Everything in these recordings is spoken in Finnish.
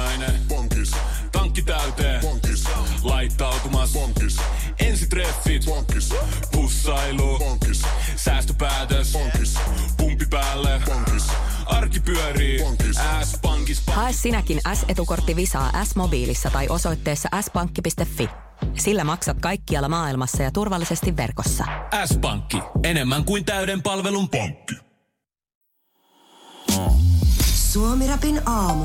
Tuliainen. Bonkis. Tankki täyteen. Bonkis. Laittautumas. Bonkis. Ensitreffit. Bonkis. Pussailu. Bonkis. Säästöpäätös. Bonkis. Pumpi päälle. Bonkis. Arki pyörii. Bonkis. S-pankis. Pankis. Hae sinäkin S-etukortti Visaa S-mobiilissa tai osoitteessa s-pankki.fi. Sillä maksat kaikkialla maailmassa ja turvallisesti verkossa. S-pankki. Enemmän kuin täyden palvelun pankki. Suomi-rapin aamu.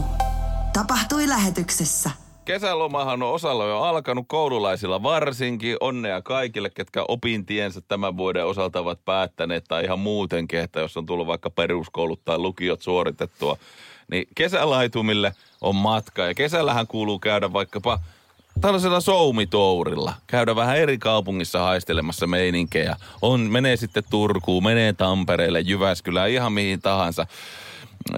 Tapahtui lähetyksessä. Kesälomahan on osalla jo alkanut, koululaisilla varsinkin. Onnea kaikille, ketkä opintiensä tämän vuoden osalta ovat päättäneet tai ihan muutenkin, että jos on tullut vaikka peruskoulut tai lukiot suoritettua, niin kesälaitumille on matka. Ja kesällähän kuuluu käydä vaikkapa tällaisella soumitourilla. Käydä vähän eri kaupungissa haistelemassa meininkejä. Menee sitten Turkuun, menee Tampereelle, Jyväskylään, ihan mihin tahansa.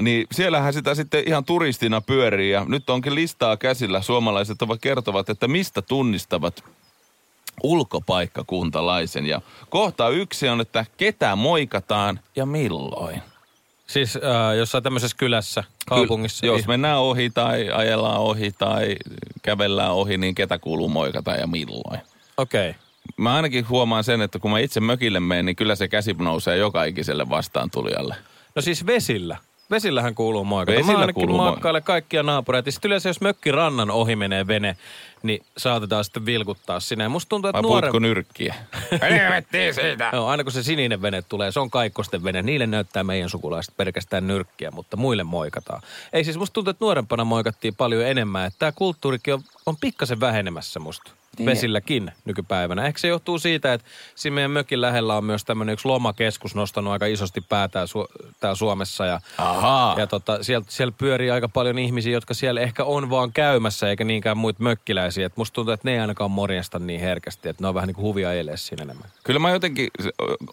Niin siellähän sitä sitten ihan turistina pyörii ja nyt onkin listaa käsillä. Suomalaiset kertovat, että mistä tunnistavat ulkopaikkakuntalaisen. Ja kohta yksi on, että ketä moikataan ja milloin. Siis jossain tämmöisessä kylässä, kaupungissa. Jos mennään ohi tai ajellaan ohi tai kävellään ohi, niin ketä kuuluu moikata ja milloin. Okei. Okay. Mä ainakin huomaan sen, että kun mä itse mökille menen, niin kyllä se käsi nousee joka ikiselle vastaantulijalle. No siis vesillä. Vesillähän kuuluu moikata. Vesillä mä ainakin moikkailen kaikkia naapureita. Sitten yleensä jos mökki rannan ohi menee vene, niin saatetaan sitten vilkuttaa sinne. Ja musta tuntuu, että puutko nyrkkiä? Venevettiin siitä! No, aina kun se sininen vene tulee, se on kaikkosten vene. Niille näyttää meidän sukulaiset pelkästään nyrkkiä, mutta muille moikataan. Ei siis musta tuntuu, että nuorempana moikattiin paljon enemmän. Tämä kulttuurikin on pikkasen vähenemässä musta. Vesilläkin nykypäivänä. Ehkä se johtuu siitä, että siinä meidän mökin lähellä on myös tämmöinen yksi lomakeskus nostanut aika isosti päätään täällä Suomessa. Ja siellä pyörii aika paljon ihmisiä, jotka siellä ehkä on vaan käymässä eikä niinkään muita mökkiläisiä. Et musta tuntuu, että ne ei ainakaan morjasta niin herkästi, että ne on vähän niin kuin huvia ajelemaan siinä enemmän. Kyllä mä jotenkin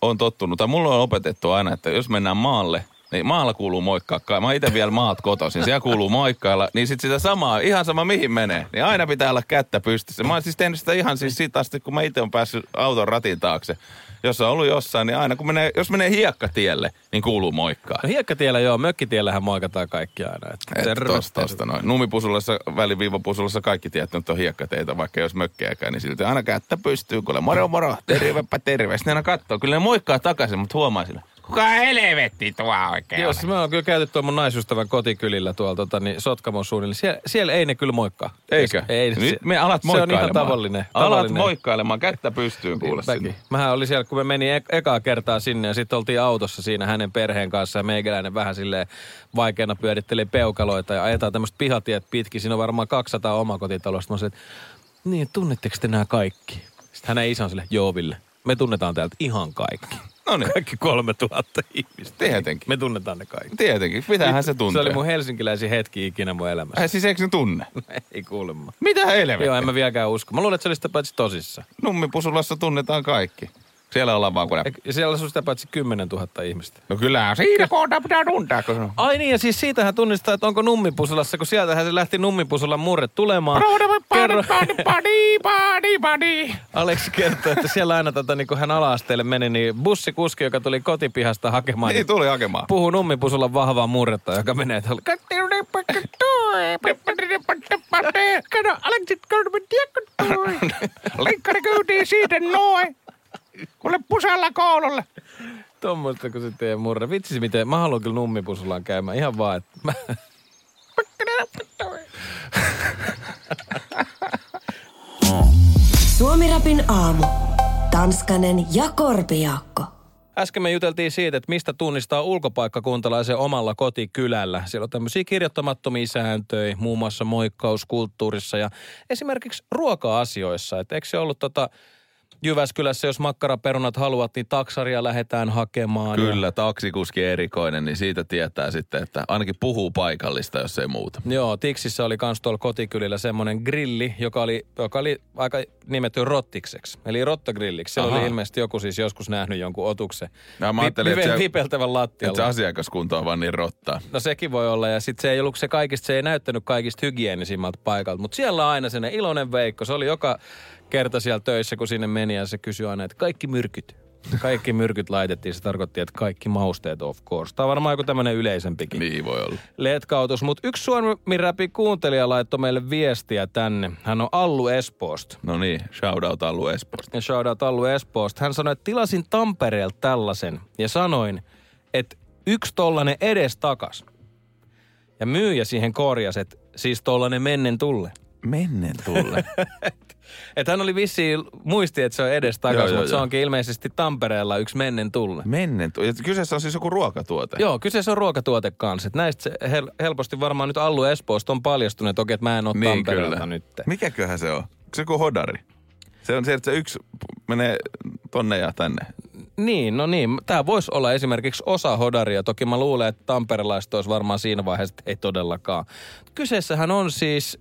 oon tottunut, tai mulla on opetettu aina, että jos mennään maalle, niin maalla kuuluu moikkaa. Mä itse vielä maat kotoisin. Siellä kuuluu moikkailla. Niin sit sitä samaa, ihan sama mihin menee. Niin aina pitää olla kättä pystyssä. Mä oon siis tehnyt sitä ihan siis siitä asti, kun mä itse oon päässyt auton ratin taakse. Jos on ollut jossain, niin aina kun menee hiekkatielle, niin kuuluu moikkaa. No hiekkatiellä joo, mökkitiellähän moikataan kaikki aina. Tosta noin. Nummi-Pusulassa, väliviivapusulassa kaikki tietää, että on hiekkateitä, vaikka jos mökkejäkään, niin silti aina kättä pystyy. Kuule, moro, tervepä terve. Sitten aina kattoo. Kyllä ne moikkaa takaisin, mutta huomaa sillä. Kuka helvetti tuo oikein? Joo, mä oon kyllä käyty tuon mun naisystävän kotikylillä tuolla niin Sotkamon suunnilla. Siellä ei ne kyllä moikkaa. Eikö? Ei, nyt me alat moikkailemaan. Se on ihan tavallinen. Alat moikkailemaan, kättä pystyyn kuule sinne. Mähän oli siellä, kun me meni ekaa kertaa sinne ja sitten oltiin autossa siinä hänen perheen kanssa ja meikäläinen vähän silleen vaikeana pyöritteli peukaloita ja ajetaan tämmöiset pihatiet pitkin. Siinä on varmaan 200 omakotitalosta. Mä oon silleen, että niin, tunnetteko te nämä kaikki? Sitten hänen isä on silleen, joo Ville, me tunnetaan täältä ihan kaikki. No niin. Kaikki 3000 ihmistä. Tietenkin. Me tunnetaan ne kaikki. Tietenkin. Mitähän se tuntee? Se oli mun helsinkiläisin hetki ikinä mun elämässä. Siis eikö ne tunne? Ei kuulemma. Mitä helvettiä? Joo, en mä vieläkään usko. Mä luulen, että se oli sitä paitsi tosissa. Nummi-Pusulassa tunnetaan kaikki. Siellä ollaan vaan kun... Ja siellä on sitä paitsi 10 000 ihmistä. No kyllähän siinä kohtaa pitää tuntaa. Kun... Ai niin, ja siis siitähän tunnistaa, että onko Nummi-Pusulassa, kun sieltähän se lähti Nummi-Pusulan murre tulemaan. Aleksi kertoi, että siellä aina niin kun hän ala-asteelle meni, niin bussikuski, joka tuli kotipihasta hakemaan. Niin tuli hakemaan. Puhuu Nummi-Pusulan vahvaa murretta, joka menee tuolla. Kato, Aleksit, kun tiedätkö? Leikkari kyytiin siitä noin. Kuule Pusalla koululle. Tuommoista kun se teidän murre. Vitsis miten, mä haluan kyllä Nummi-Pusulaan käymään. Ihan vaan, että mä... Suomi-rapin aamu. Tanskanen ja Korpijaakko. Äsken me juteltiin siitä, että mistä tunnistaa ulkopaikkakuntalaisen omalla kotikylällä. Siellä on tämmöisiä kirjoittamattomia sääntöjä, muun muassa moikkauskulttuurissa ja esimerkiksi ruoka-asioissa. Että eikö se ollut Jyväskylässä, jos makkaraperunat haluat, niin taksaria lähdetään hakemaan. Kyllä, taksikuski erikoinen, niin siitä tietää sitten, että ainakin puhuu paikallista, jos ei muuta. Joo, Tiksissä oli kans tuolla kotikylillä semmoinen grilli, joka oli aika nimetty rottikseksi, eli rottogrilliksi. Siellä oli ilmeisesti joku siis joskus nähnyt jonkun otuksen vipeltävän lattialla. Että se asiakaskunta on vaan niin rottaa. No sekin voi olla, ja sitten se ei näyttänyt kaikista hygienisimmältä paikalta, mutta siellä on aina sen iloinen Veikko, se oli joka kerta siellä töissä, kun sinne meni ja se kysyi aina, että kaikki myrkyt. Kaikki myrkyt laitettiin, se tarkoitti, että kaikki mausteet of course. Tämä on varmaan joku tämmöinen yleisempikin. Niin voi olla. Letkautus, mutta yksi Suomi-räpi kuuntelija laittoi meille viestiä tänne. Hän on Allu Espoosta. No niin, shoutout Allu Espoosta. Shoutout Allu Espoosta. Hän sanoi, että tilasin Tampereelta tällaisen ja sanoin, että yksi tollainen edes takas. Ja myyjä siihen korjasi, että siis tollainen mennen tulle. Mennen tulle. Että hän oli vissiin, muisti, että se on edes takas, mutta se onkin ilmeisesti Tampereella yksi mennen tulle. Mennen tulle. Kyseessä on siis joku ruokatuote. Joo, kyseessä on ruokatuote kanssa. Et näistä helposti varmaan nyt Allu Espoosta on paljastunut, että okei, että mä en ole niin, Tampereelta kyllä. Nyt. Mikäköhän se on? Onko se joku hodari? Se on se, että se yksi menee tonne ja tänne. Niin, no niin. Tämä voisi olla esimerkiksi osa hodaria. Toki mä luulen, että tamperelaiset olisi varmaan siinä vaiheessa, ei todellakaan. Kyseessähän on siis...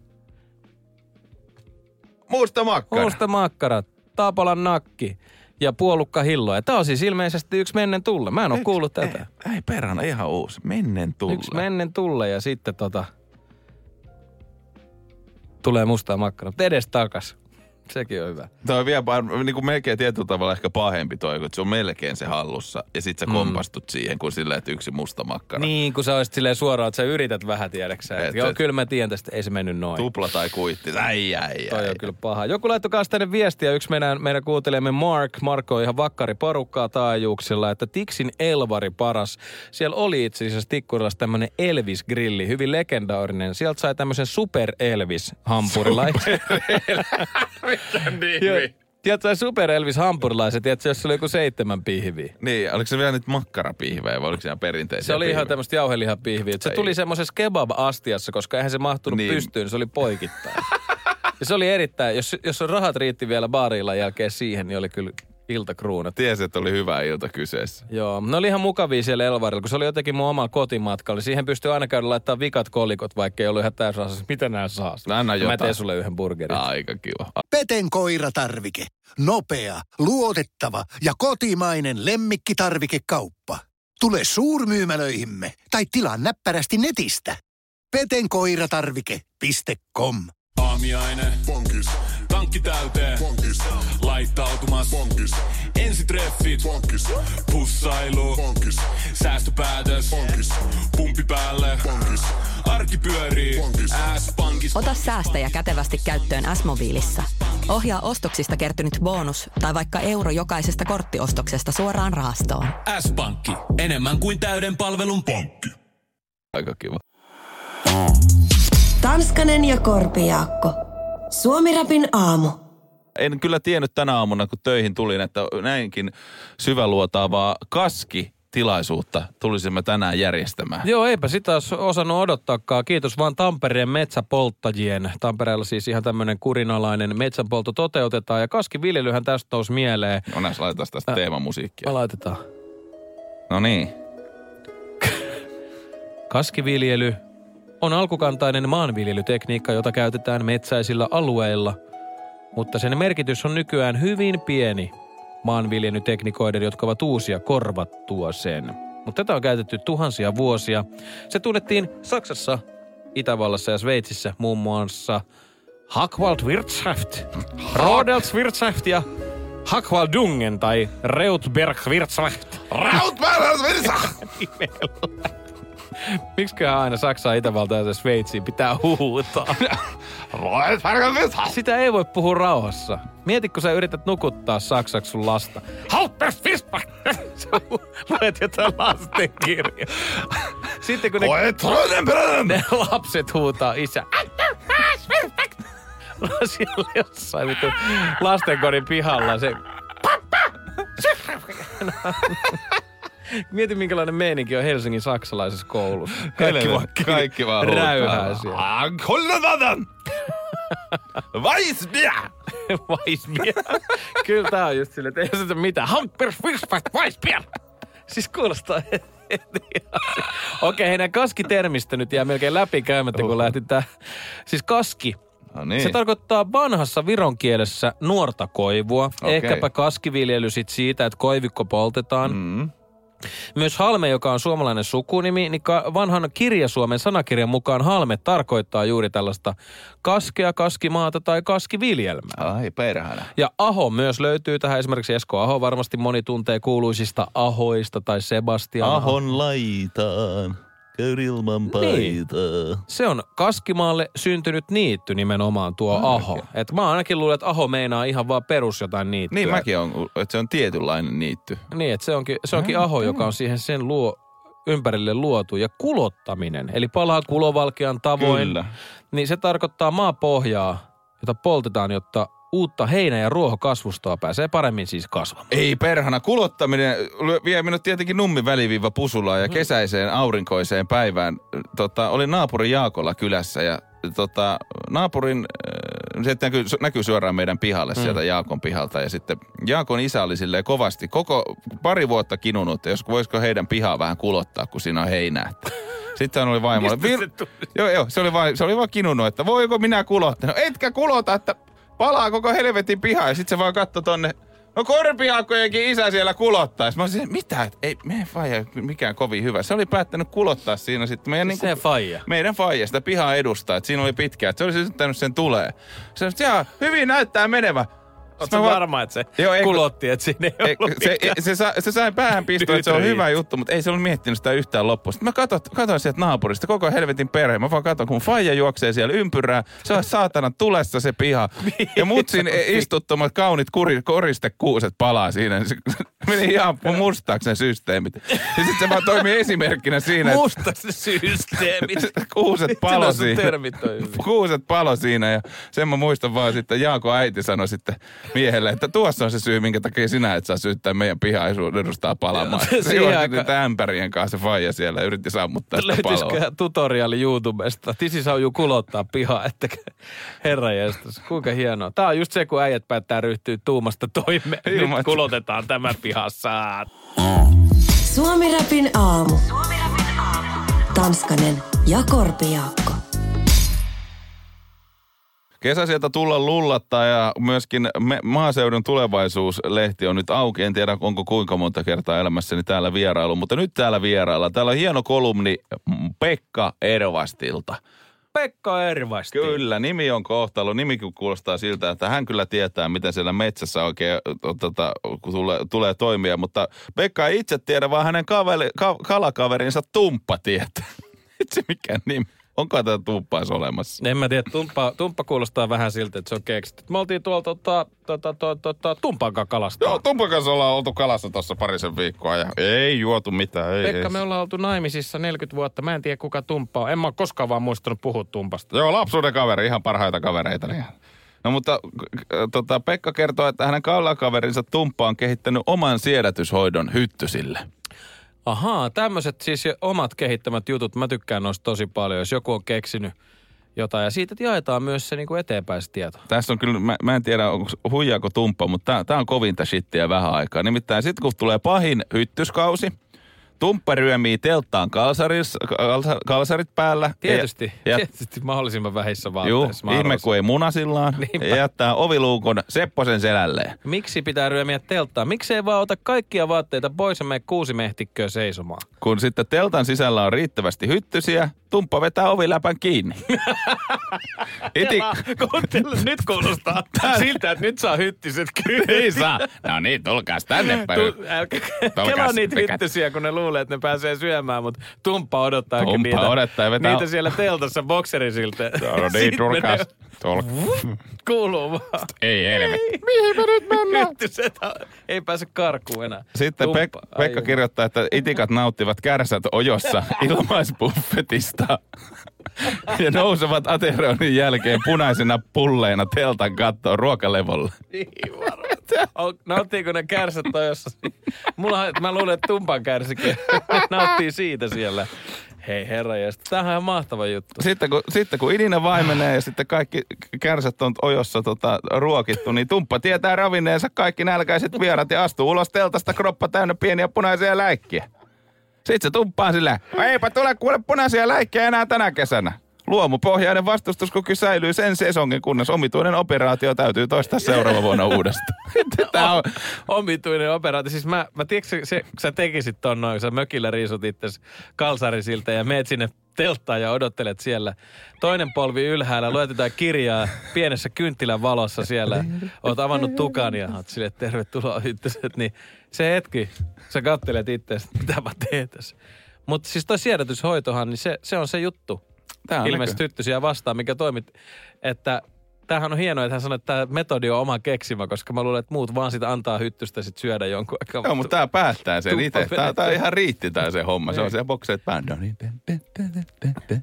Mustamakkara. Mustamakkara, Taapalan nakki ja puolukkahilloja. Tämä on siis ilmeisesti yksi mennen tulle. Mä en ole kuullut tätä. Ei perhana, ihan uusi. Mennen tulle. Yksi mennen tulle ja sitten tulee mustaa makkara. Mutta edes takas. Sekin on hyvä. Tämä on vielä niin kuin melkein tietyllä tavalla ehkä pahempi toi, kun se on melkein se hallussa. Ja sit sä kompastut siihen, kun silleen, että yksi musta makkara. Niin, kun sä olisit silleen suoraan, että sä yrität vähän tiedäksä. Joo, kyllä mä tiedän tästä, ei se mennyt noin. Tupla tai kuitti. Ai. Toi on kyllä paha. Joku laittoi kanssa tänne viestiä. Yksi meidän kuuntelemme Mark. Marko on ihan vakkari porukkaa taajuuksilla, että Tiksin Elvari paras. Siellä oli itse asiassa Tikkurilassa tämmönen Elvis-grilli, hyvin legendaarinen. Sieltä sai tämmöisen Super Elvis-hampurilaisen. Tiedätkö, Super Elvis hampurilaiset, tiedätkö, jos oli joku 7 pihviä. Niin, oliko se vielä nyt makkarapihvejä vai oliko se ihan perinteisiä? Se oli ihan tämmöistä jauhelihapihviä. Se tuli semmoisessa kebab-astiassa, koska eihän se mahtunut niin pystyyn, se oli poikittain. Ja se oli erittäin, jos on rahat riitti vielä baarilla jälkeen siihen, niin oli kyllä iltakruunat. Tiesi, että oli hyvä ilta kyseessä. Joo, ne oli ihan mukavia siellä Elvarilla, kun se oli jotenkin mun omalla kotimatkalla. Siihen pystyi aina käydä laittamaan vikat kolikot, vaikka ei ollut ihan täysrahassa. Mitä nää saa? Mä teen sulle yhden burgerin. Aika kiva. Peten koiratarvike. Nopea, luotettava ja kotimainen lemmikkitarvikekauppa. Tule suurmyymälöihimme tai tilaa näppärästi netistä. Petenkoiratarvike.com. Aamiaine. Bonkis. Tankki täyteen. Bonkis. Laittautumas. Bonkis. Ensitreffit. Bonkis. Pussailu. Bonkis. Säästöpäätös. Bonkis. Pumpi päälle. Bonkis. Arki pyörii. Bonkis. S-pankki. Ota säästäjä kätevästi käyttöön S-mobiilissa. Ohjaa ostoksista kertynyt bonus tai vaikka euro jokaisesta korttiostoksesta suoraan rahastoon. S-pankki. Enemmän kuin täyden palvelun pankki. Aika kiva. Tanskanen ja Korpijaakko. Suomi-rapin aamu. En kyllä tiennyt tänä aamuna, kun töihin tulin, että näinkin syväluotaavaa kaskitilaisuutta tulisimme tänään järjestämään. Joo, eipä sitä olisi osannut odottaakaan. Kiitos vaan Tampereen metsäpolttajien. Tampereella siis ihan tämmöinen kurinalainen metsänpoltto toteutetaan. Ja kaskiviljelyhän tästä nousi mieleen. No näin, laitetaan tästä teemamusiikkia. Laitetaan. No niin. Kaskiviljely on alkukantainen maanviljelytekniikka, jota käytetään metsäisillä alueilla, mutta sen merkitys on nykyään hyvin pieni maanviljelyteknikoiden, jotka ovat uusia korvattua sen. Mutta tätä on käytetty tuhansia vuosia. Se tunnettiin Saksassa, Itävallassa ja Sveitsissä muun muassa Hakwaldwirtschaft, Radelswirtschaft ja Hakwaldungen tai Reutbergwirtschaft. Reutbergwirtschaft! Nimellä. Miksiköhän aina Saksaa, Itävaltaa ja Sveitsiin pitää huutaa? Sitä ei voi puhua rauhassa. Mieti, kun sä yrität nukuttaa saksaksi sun lasta. Sä luet jotain lastenkirjaa. Sitten kun ne lapset huutaa isä. Siellä jossain vittu lastenkodin pihalla se... Mieti, minkälainen meininki on Helsingin saksalaisessa koulussa. Kaikki vaan räyhää siellä. Ankolladadan! Weisbeer! Weisbeer? Kyllä tää on just silleen, että ei osata mitään. Hakwaldwirtschaft Weisbeer! Siis kuulostaa... Okei, heidän kaskitermistä nyt jää melkein läpi käymättä, kun lähti tää... Siis kaski. No niin. Se tarkoittaa vanhassa viron kielessä nuorta koivua. Okay. Ehkäpä kaskiviljely sit siitä, että koivikko poltetaan. Myös Halme, joka on suomalainen sukunimi, niin vanhan Kirjasuomen sanakirjan mukaan Halme tarkoittaa juuri tällaista kaskea, kaskimaata tai kaskiviljelmää. Ai perhänä. Ja Aho myös löytyy tähän, esimerkiksi Esko Aho varmasti moni tuntee kuuluisista Ahoista tai Sebastian Ahon laitaan. Köyrilman paita. Niin. Se on kaskimaalle syntynyt niitty nimenomaan tuo Aho. Et mä ainakin luulen, että Aho meinaa ihan vaan perus jotain niittyä. Niin mäkin on, että se on tietynlainen niitty. Niin, että se onkin Aho, joka on siihen sen ympärille luotu. Ja kulottaminen, eli palaa kulovalkean tavoin, kyllä, niin se tarkoittaa maapohjaa, jota poltetaan, jotta uutta heinä- ja ruohokasvustoa pääsee paremmin siis kasvamaan. Ei perhana, kulottaminen vie minut tietenkin Nummi-Pusulaan ja kesäiseen aurinkoiseen päivään. Olin naapuri Jaakolla kylässä ja naapurin, se näkyy suoraan meidän pihalle sieltä Jaakon pihalta. Ja sitten Jaakon isä oli silleen kovasti pari vuotta kinunut, jos voisiko heidän pihaa vähän kulottaa, kun siinä on heinää. Sitten hän oli vaimolle. Joo, se oli vaan kinunut, että voiko minä kulottaa? No etkä kulota, että palaa koko helvetin pihaan ja sit se vaan katsoi tonne. No Korpijaakkojenkin isä siellä kulottais. Mä olisin, mitä? Ei meidän faija mikään kovin hyvä. Se oli päättänyt kulottaa siinä sitten. Meidän faija sitä pihaa edustaa. Et siinä oli pitkää. Et se oli sytyttänyt sen tulee. Se oli, hyvin näyttää menevä. Ootko varma, että se kulotti, että siinä ei ollut mikään? Se sai päähän pistoon, että se on hyvä juttu, mutta ei se ollut miettinyt sitä yhtään loppuun. Sitten mä katsoin sieltä naapurista koko helvetin perheen. Mä vaan katsoin, kun faija juoksee siellä ympyrää. Se on saatana tulessa se piha. Ja mutsin istuttomat kaunit koristekuuset palaa siinä. Meni ihan mustaaksi ne systeemit. Ja sit se vaan toimii esimerkkinä siinä. Mustaaksi systeemit. Kuuset palo siinä. Ja sen mä muistan vaan sitten, Jaako äiti sanoi sitten miehelle, että tuossa on se syy, minkä takia sinä et saa syyttää meidän pihaa, ja sun edustaa palamaan. Se juosti niitä ämpärien kanssa se faija siellä ja yritti sammuttaa sitä paloa. Löytyisikö tutoriaali YouTubesta? Tisi saujuu kulottaa pihaa, että herranjestas. Kuinka hienoa. Tää on just se, kun äijät päättää ryhtyä tuumasta toimeen. Nyt kulotetaan tämä piha saat. Suomi-räpin aamu. Tanskanen ja Korpijaakko. Kesä sieltä tulla lullattaa ja myöskin maaseudun tulevaisuuslehti on nyt auki. En tiedä, onko kuinka monta kertaa elämässäni täällä vierailu, mutta nyt täällä vierailla. Täällä on hieno kolumni Pekka Ervastilta. Pekka Ervasti. Kyllä, nimi on kohtalo. Nimi kuulostaa siltä, että hän kyllä tietää, miten siellä metsässä oikein tulee toimia. Mutta Pekka ei itse tiedä, vaan hänen kalakaverinsa Tumppa tietää. Itse mikään nimi. Onko tämä Tumppaa olemassa? En mä tiedä. Tumppa kuulostaa vähän siltä, että se on keksitty. Me oltiin tuolta Tumpan kanssa kalastaa. Joo, Tumpan kanssa ollaan oltu kalassa tuossa parisen viikkoa ja ei juotu mitään. Ei, Pekka, me ollaan oltu naimisissa 40 vuotta. Mä en tiedä, kuka Tumppa on. En mä ole koskaan vaan muistanut puhua Tumpasta. Joo, lapsuuden kaveri. Ihan parhaita kavereita. Niin. No mutta Pekka kertoo, että hänen kalakaverinsa Tumppa on kehittänyt oman siedätyshoidon hyttysille. Ahaa, tämmöiset siis omat kehittämät jutut. Mä tykkään noista tosi paljon, jos joku on keksinyt jotain. Ja siitä jaetaan myös se niinku eteenpäin se tieto. Tässä on kyllä, mä en tiedä huijaako Tumppa, mutta tää on kovinta shittiä vähän aikaa. Nimittäin sitten kun tulee pahin hyttyskausi, Tumppa ryömii telttaan kalsarit päällä. Tietysti mahdollisimman vähissä vaatteissa. Juu, ihme kun ei munasillaan. Niinpä. Ja jättää oviluukon sepposen selälleen. Miksi pitää ryömiä telttaan? Miksi ei vaan ota kaikkia vaatteita pois ja mene kuusimehtikköön seisomaan? Kun sitten teltan sisällä on riittävästi hyttysiä, Tumppa vetää oviläpän kiinni. Nyt kuulostaa siltä, että nyt saa hyttiset kyllä. Ei saa. No niin, tulkaas tänne päin. Kelaa niitä hyttysiä, kun ne luulee, että ne pääsee syömään, mutta Tumppa odottaa niitä siellä teltassa bokserisiltä. No niin, tulkaas. Kuuluu vaan. Ei helvetti. Mihin me nyt mennään? Hyttyset ei pääse karkuun enää. Sitten Pekka kirjoittaa, että itikat nauttivat kärsät ojossa ilmaisbuffetista. Ja nousevat aterionin jälkeen punaisena pulleina teltan kattoon ruokalevolle. Niin varmaan. Nauttiiko ne kärsät tojossa? Mä luulen, että Tumpan kärsikin nauttii siitä siellä. Hei herranjestas, tämähän on ihan mahtava juttu. Sitten kun idinä vaimenee ja sitten kaikki kärsät on ojossa ruokittu, niin Tumppa tietää ravinneensa kaikki nälkäiset vierat ja astuu ulos teltasta kroppa täynnä pieniä punaisia läikkiä. Sitten se Tumppaa sillä, eipä tule kuule punaisia läikkiä enää tänä kesänä. Luomupohjainen vastustuskyky säilyy sen sesongin, kunnes omituinen operaatio täytyy toistaa seuraavana vuonna uudestaan. Tämä on omituinen operaatio. Siis mä tiedätkö, sä tekisit ton noin, kun sä mökillä riisut itses kalsarisiltä ja meet sinne telttaan ja odottelet siellä. Toinen polvi ylhäällä, luet jotain kirjaa pienessä kynttilän valossa siellä. Oot avannut tukan ja oot silleen, tervetuloa itseset. Niin se hetki, sä kattelet itseäsi, mitä mä teen tässä. Mutta siis toi siedätyshoitohan, niin se on se juttu. Ilmeisesti tyttösiä vastaan, mikä toimit, että tämähän on hienoa, että hän sanoi, että tämä metodi on oma keksimä, koska mä luulen, että muut vaan sitä antaa hyttystä sit syödä jonkun aikaa. Joo, mutta tämä päättää sen itse. Tämä ihan riitti tämä se homma. Se on se bokseet bändä.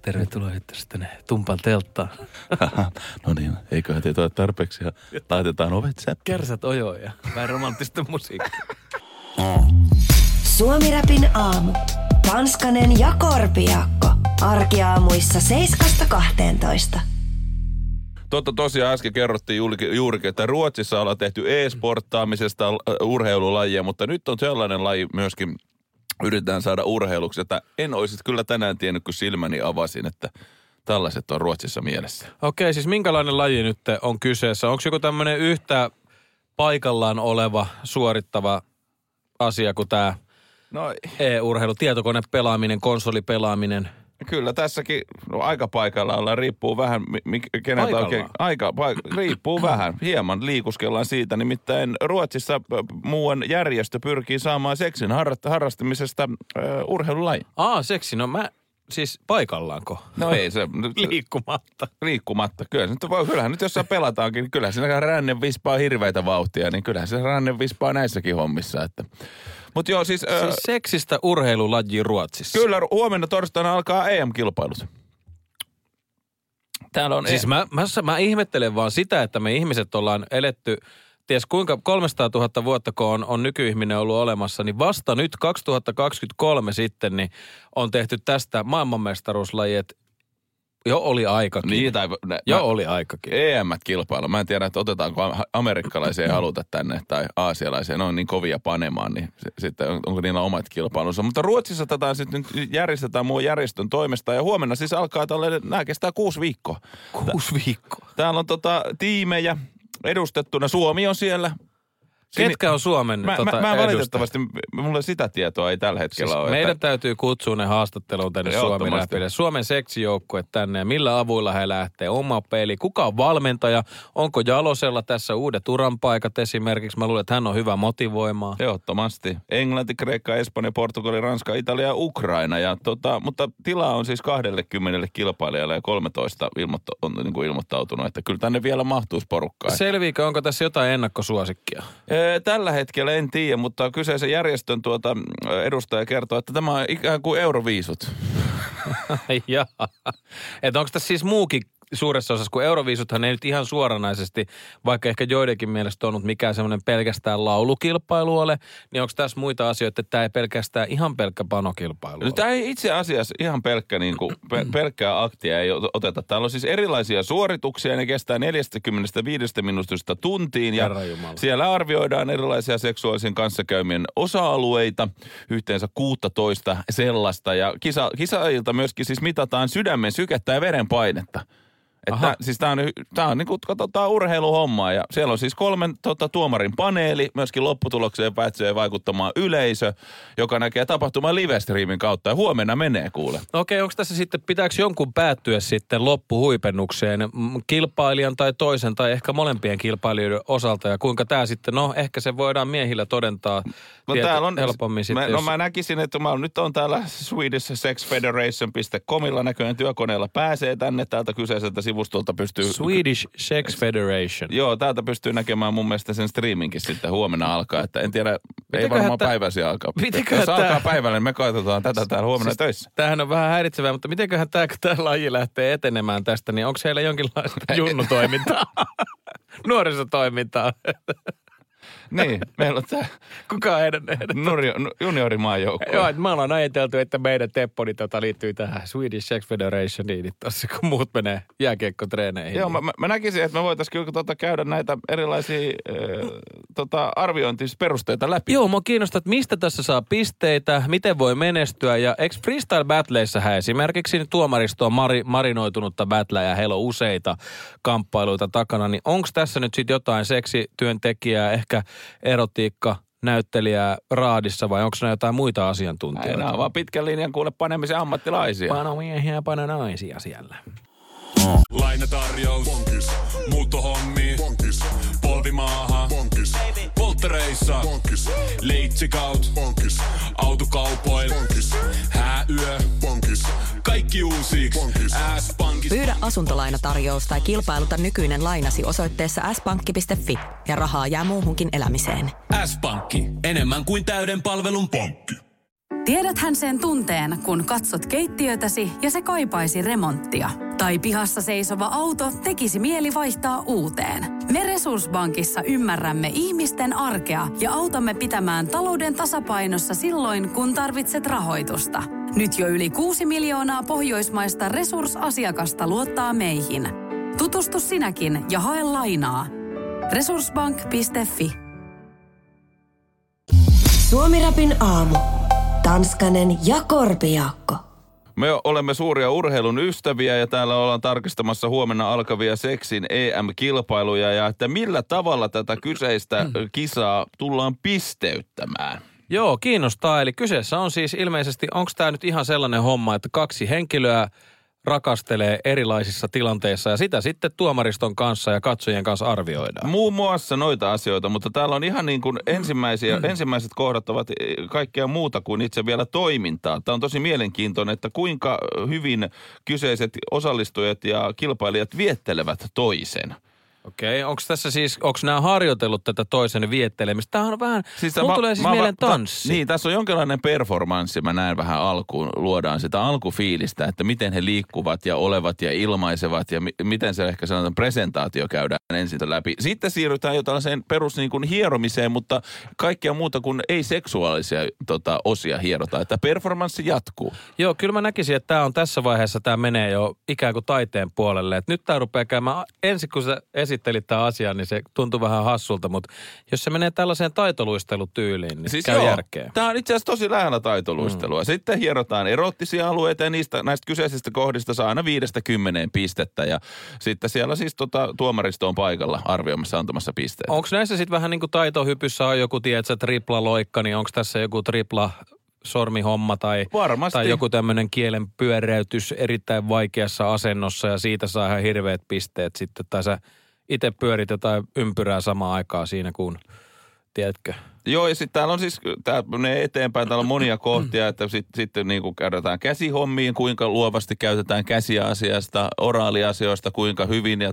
Tervetuloa hyttystä tänne Tumpan telttaan. No niin, eiköhän teitä ole tarpeeksi ja laitetaan ovet säppiin. Kärsät ojoa ja vähän romanttista musiikkia. Suomi Rapin aamu. Tanskanen ja Korpijaakko. Arkiaamuissa 7–12. Totta tosiaan äsken kerrottiin juurikin, että Ruotsissa ollaan tehty e-sporttaamisesta urheilulajia, mutta nyt on sellainen laji myöskin, yritetään saada urheiluksi, että en olisi kyllä tänään tiennyt, kun silmäni avasin, että tällaiset on Ruotsissa mielessä. Okei, siis minkälainen laji nyt on kyseessä? Onko joku tämmöinen yhtä paikallaan oleva suorittava asia kuin tämä? No, e-urheilu, tietokonepelaaminen, konsolipelaaminen. Kyllä tässäkin no, aika paikalla ollaan, riippuu vähän, keneltä oikein. Riippuu vähän, hieman liikuskellaan siitä. Nimittäin Ruotsissa muuan järjestö pyrkii saamaan seksin harrastamisesta urheilulaji. Seksi, no mä... Siis paikallaanko? No ei se... Liikkumatta. Kyllähän nyt jos sä pelataankin, niin kyllähän siinä ränne vispaa hirveitä vauhtia, niin kyllähän se ränne vispaa näissäkin hommissa. Että. Mut joo siis... Siis seksistä urheilulaji Ruotsissa. Kyllä, huomenna torstaina alkaa EM-kilpailut. Täällä on... Siis mä ihmettelen vaan sitä, että me ihmiset ollaan eletty... Ties kuinka 300 000 vuotta, kun on nykyihminen ollut olemassa, niin vasta nyt 2023 sitten niin on tehty tästä maailmanmestaruuslaji, että jo oli aikakin. Niin, tai oli aikakin. EM-kilpailu. Mä en tiedä, että otetaanko amerikkalaisia haluta tänne tai aasialaisia. Ne on niin kovia panemaan, niin sitten onko niillä omat kilpailunsa. Mutta Ruotsissa tätä sitten järjestetään muun järjestön toimesta. Ja huomenna siis alkaa tällainen, nämä kestää 6 viikkoa. 6 viikkoa. Täällä on tiimejä. Edustettuna Suomi on siellä. Ketkä on Suomen mä valitettavasti, mulla sitä tietoa ei tällä hetkellä siis ole. Meidän täytyy kutsua ne haastatteluun tänne Suomen läpille. Suomen seksijoukkue tänne ja millä avuilla he lähtee oma peli. Kuka on valmentaja? Onko Jalosella tässä uudet uranpaikat esimerkiksi? Mä luulen, että hän on hyvä motivoimaa. Ehdottomasti. Englanti, Kreikka, Espanja, Portugali, Ranska, Italia ja Ukraina. Ja mutta tilaa on siis 20 kilpailijalle ja 13 on niin kuin ilmoittautunut. Että kyllä tänne vielä mahtuisi porukkaa. Selviikö, onko tässä jotain ennakkosuosikkia? Tällä hetkellä en tiedä, mutta kyseisen järjestön edustaja kertoo, että tämä on ikään kuin euroviisut. Jaa. Että onko tässä siis muukin suuressa osassa, kun euroviisuthan ei nyt ihan suoranaisesti, vaikka ehkä joidenkin mielestä on ollut mikään semmoinen pelkästään laulukilpailu ole, niin onko tässä muita asioita, että tämä ei pelkästään ihan pelkkä panokilpailu ole? Tämä ei itse asiassa ihan pelkkää aktia ei oteta. Täällä on siis erilaisia suorituksia, ne kestää 45 minuutista tuntiin ja siellä arvioidaan erilaisia seksuaalisen kanssakäymien osa-alueita, yhteensä 16 sellaista ja kisaajilta myöskin siis mitataan sydämen sykettä ja verenpainetta. Siis tää on niinku, katsotaan urheiluhommaa ja siellä on siis 3 tuomarin paneeli, myöskin lopputulokseen pääsee vaikuttamaan yleisö, joka näkee tapahtuman live-streamin kautta ja huomenna menee kuule. Okei, onko tässä sitten, pitääkö jonkun päättyä sitten loppuhuipennukseen kilpailijan tai toisen tai ehkä molempien kilpailijoiden osalta ja kuinka tämä sitten, no ehkä se voidaan miehillä todentaa helpommin sitten. Mä näkisin, että nyt on täällä swedishsexfederation.comilla näköjään työkoneella pääsee tänne täältä kyseiseltä sivustolta pystyy... Swedish Sex Federation. Joo, täältä pystyy näkemään mun mielestä sen streaminkin sitten huomenna alkaa, että en tiedä, ei varmaan päiväsi alkaa. Jos alkaa päivällä, niin me katsotaan tätä täällä huomenna töissä. Tämähän on vähän häiritsevää, mutta mitenköhän tämä laji lähtee etenemään tästä, niin onko heillä jonkinlaista junnutoimintaa, nuorisotoimintaa? Niin, meillä on tämä. Kuka on juniorimaajoukkue? Joo, että me ollaan ajateltu, että meidän tepponi liittyy tähän Swedish Sex Federationiin tuossa, kun muut menee jääkiekkotreeneihin. Joo, mä näkisin, että me voitaisiin kyllä käydä näitä erilaisia arviointiperusteita läpi. Joo, mä kiinnostaa, että mistä tässä saa pisteitä, miten voi menestyä. Ja eikö freestyle battleissähän esimerkiksi tuomaristo on marinoitunutta battleä ja heillä on useita kamppailuita takana, niin onko tässä nyt sitten jotain seksityöntekijää, ehkä erotiikka, näyttelijää raadissa vai onko ne jotain muita asiantuntijoita? Nämä on vaan pitkän linjan kuule panemisen ammattilaisia. Pano miehiä ja pano naisia siellä. Lainatarjous. Bonkis. Muuttohommi. Bonkis. Polvimaaha. Bonkis. Polttereissa. Bonkis. Leitsikaut. Bonkis. Autokaupoil. Bonkis. Hääyö. Bonkis. Kaikki uusiiksi. Bonkis. S-pankki. Pyydä asuntolainatarjous tai kilpailuta nykyinen lainasi osoitteessa s-pankki.fi ja rahaa jää muuhunkin elämiseen. S-pankki. Enemmän kuin täyden palvelun pankki. Tiedäthän sen tunteen, kun katsot keittiötäsi ja se kaipaisi remonttia. Tai pihassa seisova auto tekisi mieli vaihtaa uuteen. Me Resursbankissa ymmärrämme ihmisten arkea ja autamme pitämään talouden tasapainossa silloin, kun tarvitset rahoitusta. Nyt jo yli 6 miljoonaa pohjoismaista resursasiakasta luottaa meihin. Tutustu sinäkin ja hae lainaa. Resursbank.fi. Suomi-rapin aamu. Tanskanen ja Korpijaakko. Me olemme suuria urheilun ystäviä ja täällä ollaan tarkistamassa huomenna alkavia seksin EM-kilpailuja ja että millä tavalla tätä kyseistä kisaa tullaan pisteyttämään. Joo, kiinnostaa. Eli kyseessä on siis ilmeisesti, onko tämä nyt ihan sellainen homma, että kaksi henkilöä rakastelee erilaisissa tilanteissa ja sitä sitten tuomariston kanssa ja katsojien kanssa arvioidaan. Muun muassa noita asioita, mutta täällä on ihan niin kuin ensimmäiset kohdat ovat kaikkea muuta kuin itse vielä toimintaa. Tämä on tosi mielenkiintoinen, että kuinka hyvin kyseiset osallistujat ja kilpailijat viettelevät toisen. Okei, onko tässä siis, onko nämä harjoitellut tätä toisen viettelemistä? Tämähän on vähän, siis mun tulee siis mieleen tanssi. Niin, tässä on jonkinlainen performanssi, mä näen vähän alkuun, luodaan sitä alkufiilistä, että miten he liikkuvat ja olevat ja ilmaisevat ja miten se ehkä sanotaan presentaatio käydään ensin läpi. Sitten siirrytään jo tällaiseen perus niin kuin hieromiseen, mutta kaikkea muuta kuin ei seksuaalisia osia hierotaan, että performanssi jatkuu. Joo, kyllä mä näkisin, että tämä on tässä vaiheessa, tämä menee jo ikään kuin taiteen puolelle, että nyt tämä rupeaa käymään ensin, kun se esittelit tämän asian, niin se tuntui vähän hassulta, mutta jos se menee tällaiseen taitoluistelutyyliin, niin siis käy joo, järkeä. Tämä on itse asiassa tosi lähellä taitoluistelua. Sitten hierotaan erottisia alueita ja näistä kyseisistä kohdista saa aina 5-10 pistettä ja sitten siellä siis tuomaristo on paikalla arvioimassa antamassa pisteitä. Onko näissä sitten vähän niin kuin taitohypyssä on joku, tiedätkö, triplaloikka, niin onko tässä joku tripla sormihomma tai joku tämmöinen kielen pyöräytys erittäin vaikeassa asennossa ja siitä saa ihan hirveät pisteet sitten tai sä itse pyörit jotain ympyrää samaan aikaan siinä kuin, tiedätkö? Joo, ja sitten täällä on siis, tää menee eteenpäin, täällä on monia kohtia, että sitten niin kuin käydään käsihommiin, kuinka luovasti käytetään käsiä asiasta, oraaliasioista, kuinka hyvin ja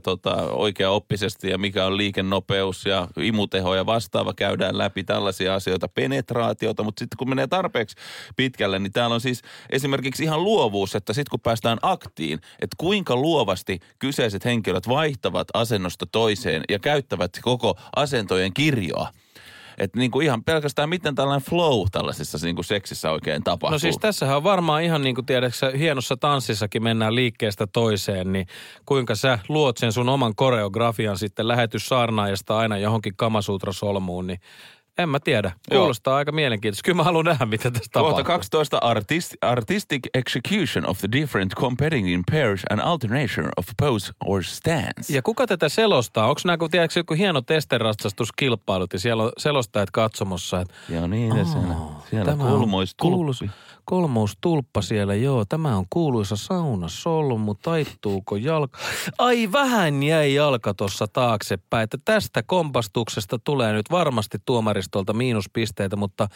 oikeaoppisesti ja mikä on liikennopeus ja imuteho ja vastaava käydään läpi tällaisia asioita, penetraatiota, mutta sitten kun menee tarpeeksi pitkälle, niin täällä on siis esimerkiksi ihan luovuus, että sitten kun päästään aktiin, että kuinka luovasti kyseiset henkilöt vaihtavat asennosta toiseen ja käyttävät koko asentojen kirjoa. Että niinku ihan pelkästään miten tällainen flow tällaisissa niinku seksissä oikein tapahtuu. No siis tässähän on varmaan ihan niin kuin tiedätkö, hienossa tanssissakin mennään liikkeestä toiseen, niin kuinka sä luot sen sun oman koreografian sitten lähetyssaarnaajasta aina johonkin kamasutrasolmuun, niin en mä tiedä. Kuulostaa aika mielenkiintoista. Kyllä mä haluan nähdä, mitä tässä tapahtuu. Kohta 12. Artistic execution of the different competing in pairs and alternation of pose or stance. Ja kuka tätä selostaa? Onko nämä, kun tiedätkö, joku hieno testenratsastuskilpailut ja siellä on selostajat katsomossa, että joo niin, siellä kolmoistulppa siellä, joo. Tämä on kuuluisa saunasolmu. Taittuuko jalka? Ai vähän jäi jalka tuossa taaksepäin. Että tästä kompastuksesta tulee nyt varmasti tuomarista tuolta miinuspisteitä, mutta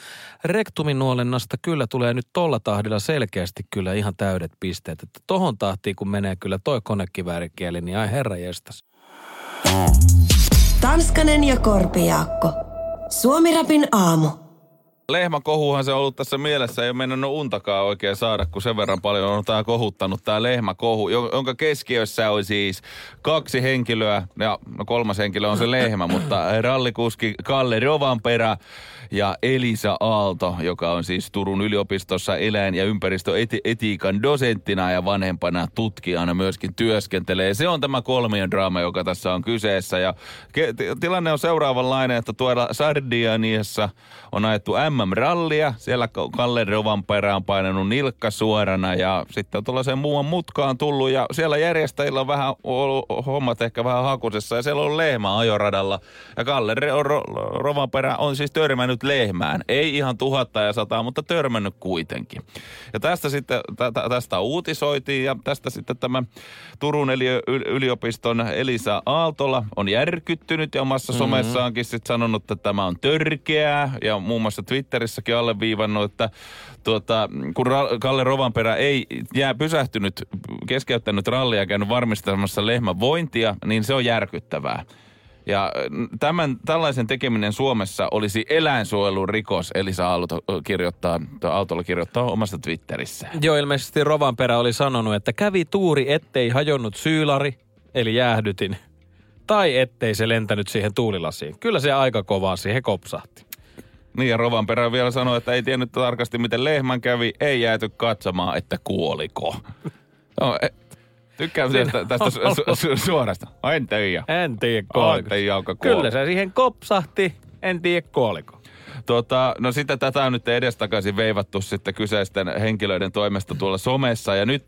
rektuminuolennasta kyllä tulee nyt tolla tahdilla selkeästi kyllä ihan täydet pisteet. Että tohon tahtiin, kun menee kyllä toi konekiväärikieli, niin ai herra jestas. Tanskanen ja Korpijaakko. Suomi-rapin aamu. Lehmän kohuhan se on ollut tässä mielessä, ei ole mennänyt untakaan oikein saada, kun sen verran paljon on tämä kohuttanut, tämä lehmäkohu, jonka keskiössä on siis kaksi henkilöä, ja no kolmas henkilö on se lehmä, mutta rallikuski Kalle Rovanperä ja Elisa Aalto, joka on siis Turun yliopistossa eläin- ja ympäristöetiikan dosenttina ja vanhempana tutkijana myöskin työskentelee. Se on tämä kolmion draama, joka tässä on kyseessä, ja tilanne on seuraavanlainen, että tuolla Sardiniassa on ajettu MM-rallia. Siellä Kalle Rovanperä on painanut nilkka suorana ja sitten tuollaisen muuan mutkaan tullut. Ja siellä järjestäjillä on vähän ollut hommat ehkä vähän hakusessa ja siellä on lehmä ajoradalla. Ja Kalle Rovanperä on siis törmännyt lehmään. Ei ihan 1000 ja 100, mutta törmännyt kuitenkin. Ja tästä sitten tästä uutisoitiin ja tästä sitten tämä Turun yliopiston Elisa Aaltola on järkyttynyt ja omassa somessaankin sitten sanonut, että tämä on törkeää ja muun muassa Twitterissäkin alleviivannut, että kun Kalle Rovanperä ei jää pysähtynyt, keskeyttänyt rallia ja käynyt varmistamassa lehmän vointia, niin se on järkyttävää. Ja tällaisen tekeminen Suomessa olisi eläinsuojelurikos, Elisa Aaltola kirjoittaa omasta Twitterissä. Joo, ilmeisesti Rovanperä oli sanonut, että kävi tuuri, ettei hajonnut syylari, eli jäähdytin, tai ettei se lentänyt siihen tuulilasiin. Kyllä se aika kovaa siihen kopsahti. Niin ja Rovanperä vielä sanoi, että ei tiennyt tarkasti miten lehmän kävi, ei jääty katsomaan, että kuoliko. No, tykkään tästä suorasta. En tiedä. En tiedä kuoliko. Kyllä se siihen kopsahti, en tiedä kuoliko. No sitten tätä on nyt edestakaisin veivattu sitten kyseisten henkilöiden toimesta tuolla somessa. Ja nyt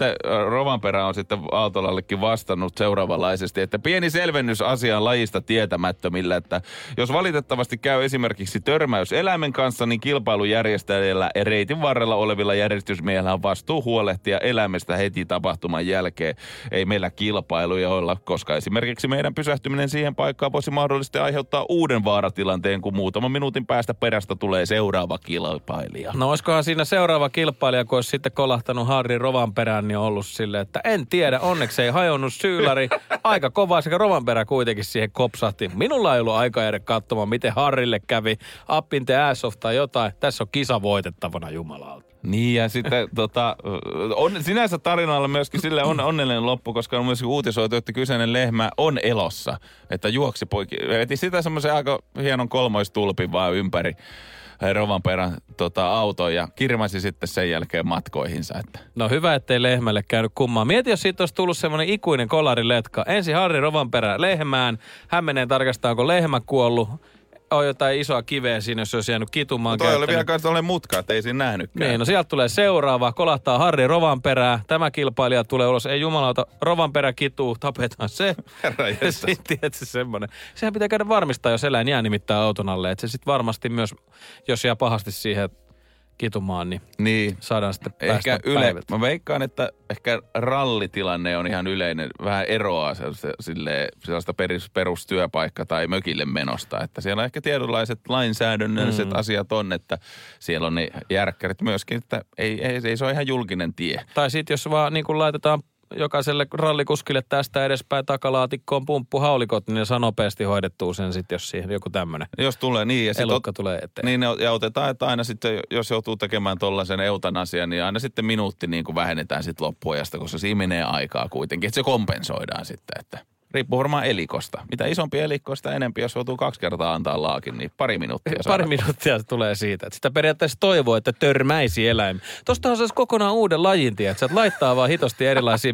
Rovanperä on sitten Aaltolallekin vastannut seuraavanlaisesti, että pieni selvennys asiaan lajista tietämättömillä, että jos valitettavasti käy esimerkiksi törmäys eläimen kanssa, niin kilpailujärjestäjällä ja reitin varrella olevilla järjestysmiehillä on vastuu huolehtia eläimestä heti tapahtuman jälkeen. Ei meillä kilpailuja olla, koska esimerkiksi meidän pysähtyminen siihen paikkaan voisi mahdollisesti aiheuttaa uuden vaaratilanteen, kun muutaman minuutin päästä perästä tulee seuraava kilpailija. No olisikohan siinä seuraava kilpailija, kun olisi sitten kolahtanut Harri Rovanperään, niin on ollut silleen, että en tiedä, onneksi ei hajonnut syylari. Aika kovaa sekä Rovanperä kuitenkin siihen kopsahti. Minulla ei ollut aikaa jäädä katsomaan, miten Harrille kävi. Up in the ass off tai jotain. Tässä on kisa voitettavana jumalalta. Niin ja sitten sinänsä tarinalla myöskin sille on onnellinen loppu, koska on myöskin uutisoitu, että kyseinen lehmä on elossa. Että juoksi poikki, veti sitä semmoisen aika hienon kolmoistulpin vaan ympäri Rovanperän autoon ja kirmasi sitten sen jälkeen matkoihinsa. Että. No hyvä, ettei lehmälle käynyt kummaa. Mieti, jos siitä olisi tullut semmoinen ikuinen kolariletka. Ensin Harri Rovanperä lehmään, hän menee tarkastaa, onko lehmä kuollut. On jotain isoa kiveä siinä, jos se olisi jäänyt kitumaan. No toi käyttänyt. Oli vielä sellainen mutka, ettei siinä nähnytkään. Niin, no sieltä tulee seuraava. Kolahtaa Harri Rovanperää. Tämä kilpailija tulee ulos. Ei jumalauta, Rovanperä kituu, tapetaan se. Herra jästäs. Sitten tietysti semmoinen. Sehän pitää käydä varmistaa, jos eläin jää nimittäin auton alle. Että se sitten varmasti myös, jos jää pahasti siihen kitumaan, niin. Saadaan sitten päästä päivät. Mä veikkaan, että ehkä rallitilanne on ihan yleinen. Vähän eroaa sellaista perustyöpaikka- tai mökille menosta. Että siellä on ehkä tiedonlaiset lainsäädännölliset asiat on, että siellä on ne järkkärit myöskin, että ei se ole ihan julkinen tie. Tai sitten jos vaan niin kun laitetaan jokaiselle rallikuskille tästä edespäin takalaatikkoon pumppuhaulikot, niin ne saa nopeasti hoidettua sen sitten, jos siihen joku tämmöinen jos tulee, niin, ja elukka tulee eteen. Niin, ja otetaan, että aina sitten, jos joutuu tekemään tollaisen eutanasian, niin aina sitten minuutti niin kuin vähennetään sitten loppuajasta, koska siinä menee aikaa kuitenkin, että se kompensoidaan sitten, että riippuu varmaan elikosta. Mitä isompi elikko, sitä enempi, jos joutuu 2 kertaa antaa laakin, niin 2 minuuttia. 2 minuuttia se tulee siitä. Sitä periaatteessa toivoo, että törmäisi eläin. Tostahan saisi kokonaan uuden lajin, että sä laittaa vaan hitosti erilaisia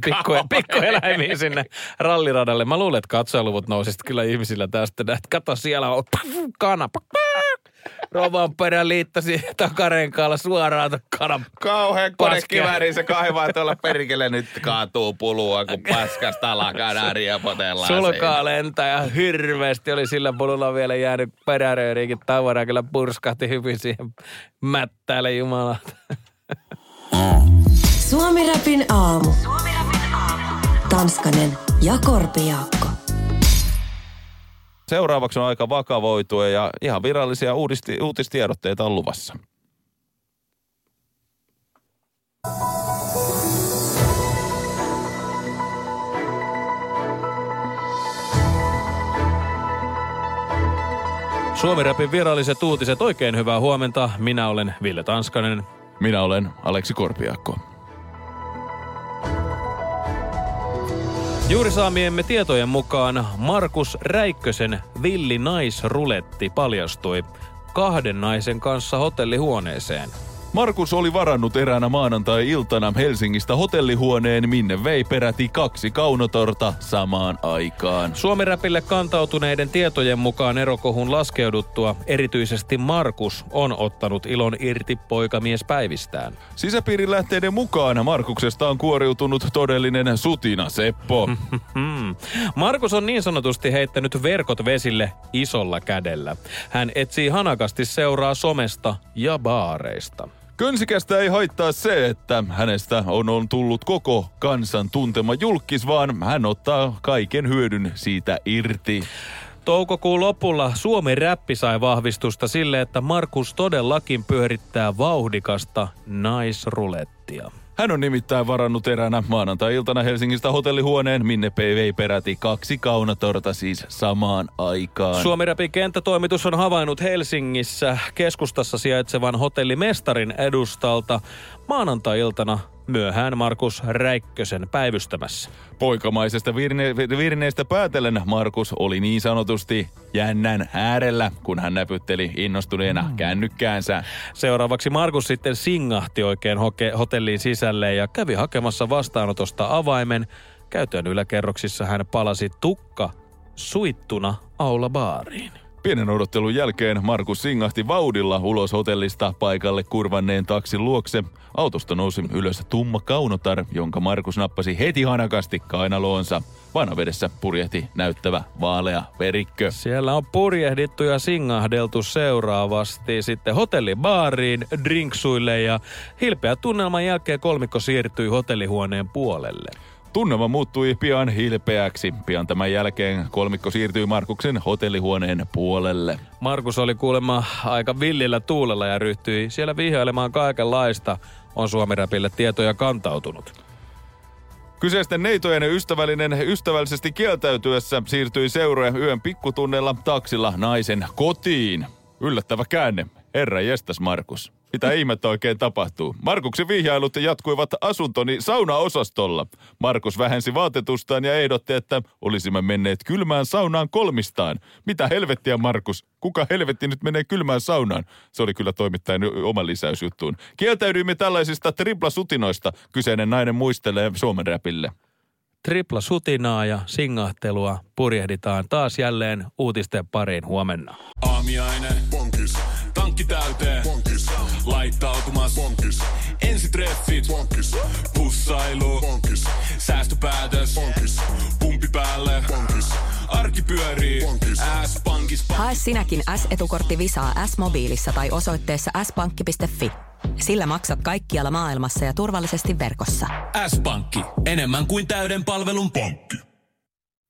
pikkueläimiä sinne ralliradalle. Mä luulen, että katsojaluvut nousivat kyllä ihmisillä tästä. Kato, siellä on kana. Rovanperä liittasi takarenkaalla suoraan takana. Kauhean konekiväriin se kaivaa tuolla perkele, nyt kaatuu pulua, kun paskasta alkaa riepotellaan. Sulkaa lentäjä hirveästi oli sillä pululla vielä jäänyt perärööriinkin. Tavaraa kyllä purskahti hyvin siihen mättäälle jumalalta. Suomi-räpin aamu. Tanskanen ja Korpijaakko. Seuraavaksi on aika vakavoitua ja ihan virallisia uutistiedotteita on luvassa. Suomi Rapin viralliset uutiset, oikein hyvää huomenta. Minä olen Ville Tanskanen. Minä olen Aleksi Korpijaakko. Juuri saamiemme tietojen mukaan Markus Räikkösen villi naisruletti paljastui kahden naisen kanssa hotellihuoneeseen. Markus oli varannut eräänä maanantai-iltana Helsingistä hotellihuoneen, minne vei peräti 2 kaunotorta samaan aikaan. Suomi Rapille kantautuneiden tietojen mukaan erokohun laskeuduttua erityisesti Markus on ottanut ilon irti poikamiespäivistään. Sisäpiirin lähteiden mukaan Markuksesta on kuoriutunut todellinen sutina Seppo. Markus on niin sanotusti heittänyt verkot vesille isolla kädellä. Hän etsii hanakasti seuraa somesta ja baareista. Könsikästä ei haittaa se, että hänestä on tullut koko kansan tuntema julkkis, vaan hän ottaa kaiken hyödyn siitä irti. Toukokuun lopulla Suomi Räppi sai vahvistusta sille, että Markus todellakin pyörittää vauhdikasta naisrulettia. Hän on nimittäin varannut eräänä maanantai-iltana Helsingistä hotellihuoneen, minne vei peräti 2 kaunotorta siis samaan aikaan. Suomi Rapin kenttätoimitus on havainnut Helsingissä keskustassa sijaitsevan hotellimestarin edustalta maanantai-iltana myöhään Markus Räikkösen päivystämässä. Poikamaisesta virneistä päätellen Markus oli niin sanotusti jännän äärellä, kun hän näpytteli innostuneena kännykkäänsä. Seuraavaksi Markus sitten singahti oikein hotelliin sisälle ja kävi hakemassa vastaanotosta avaimen. Käytön yläkerroksissa hän palasi tukka suittuna aulabaariin. Pienen odottelun jälkeen Markus singahti vauhdilla ulos hotellista paikalle kurvanneen taksin luokse. Autosta nousi ylös tumma kaunotar, jonka Markus nappasi heti hanakasti kainaloonsa. Vanavedessä purjehti näyttävä vaalea verikkö. Siellä on purjehdittu ja singahdeltu seuraavasti sitten hotellibaariin, drinksuille ja hilpeä tunnelman jälkeen kolmikko siirtyi hotellihuoneen puolelle. Tunnelma muuttui pian hilpeäksi. Pian tämän jälkeen kolmikko siirtyi Markuksen hotellihuoneen puolelle. Markus oli kuulemma aika villillä tuulella ja ryhtyi siellä vihailemaan kaikenlaista, on Suomi Rapille tietoja kantautunut. Kyseisten neitojen ystävällisesti kieltäytyessä siirtyi seuroja yön pikkutunnella taksilla naisen kotiin. Yllättävä käänne. Herra jestas Markus. Mitä ihmettä oikein tapahtuu? Markuksen vihjailut jatkuivat asuntoni saunaosastolla. Markus vähensi vaatetustaan ja ehdotti, että olisimme menneet kylmään saunaan kolmistaan. Mitä helvettiä, Markus? Kuka helvetti nyt menee kylmään saunaan? Se oli kyllä toimittajan oma lisäysjuttuun. Kieltäydyimme tällaisista triplasutinoista, kyseinen nainen muistelee Suomen Räpille. Triplasutinaa ja singahtelua purjehditaan taas jälleen uutisten pariin huomenna. Aamiainen, bonkis, tankki täyteen, bonkis, laittautumas, bonkis, ensitreffit, bonkis, pussailu, bonkis, säästöpäätös, bonkis, pumpi päälle, bonkis, arki pyörii, bonkis, S-pankki. Hae sinäkin S-etukortti Visaa S-mobiilissa tai osoitteessa s-pankki.fi. Sillä maksat kaikkialla maailmassa ja turvallisesti verkossa. S-pankki. Enemmän kuin täyden palvelun pankki.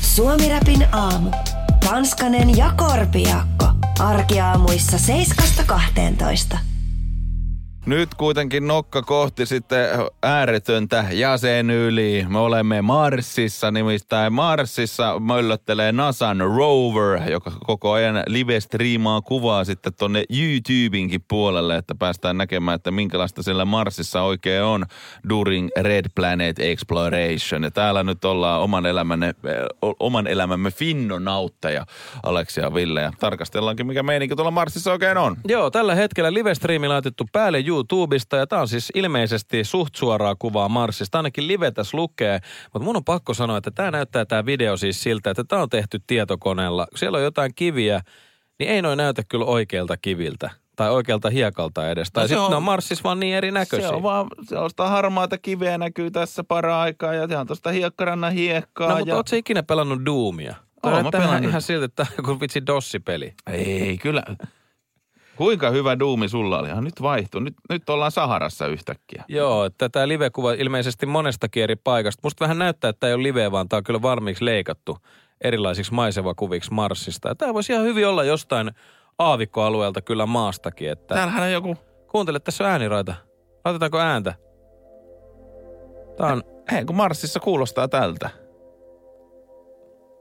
Suomi Rapin aamu. Tanskanen ja Korpijaakko. Arkiaamuissa 7–12. Nyt kuitenkin nokka kohti sitten ääretöntä ja sen yli. Me olemme Marsissa, nimittäin Marsissa möllöttelee NASAn rover, joka koko ajan live-striimaa kuvaa sitten tonne YouTubinkin puolelle, että päästään näkemään, että minkälaista siellä Marsissa oikein on during Red Planet Exploration. Ja täällä nyt ollaan oman elämämme finnonautteja, Aleksi ja Ville, ja tarkastellaankin, mikä meininki tuolla Marsissa oikein on. Joo, tällä hetkellä live-striimi laitettu päälle YouTubesta, ja tämä on siis ilmeisesti suht suoraa kuvaa Marsista. Ainakin live tässä lukee, mutta mun on pakko sanoa, että tämä näyttää tämä video siis siltä, että tämä on tehty tietokoneella. Kun siellä on jotain kiviä, niin ei noi näytä kyllä oikealta kiviltä tai oikealta hiekalta edes. Tai no sitten on Marsissa vaan niin erinäköisiä. Se on vaan sellaista harmaata kiveä näkyy tässä para-aikaa ja sehän on tuosta hiekkarannan hiekkaa. No mutta ootko sä ikinä pelannut Doomia? Oon mä pelannut. Ihan siltä, että kun vitsi Dossi-peli. Ei, kyllä. Kuinka hyvä duumi sulla oli? Nyt vaihtui. Nyt ollaan Saharassa yhtäkkiä. Joo, tätä livekuva ilmeisesti monestakin eri paikasta. Musta vähän näyttää, että tämä ei ole live, vaan tämä on kyllä valmiiksi leikattu erilaisiksi maisemakuviksi Marsista. Tämä voisi ihan hyvin olla jostain aavikkoalueelta kyllä maastakin. Että... Täällähän on joku... Kuuntele, tässä on ääniraita. Laitetaanko ääntä? Tämä on... Hei, kun Marsissa kuulostaa tältä.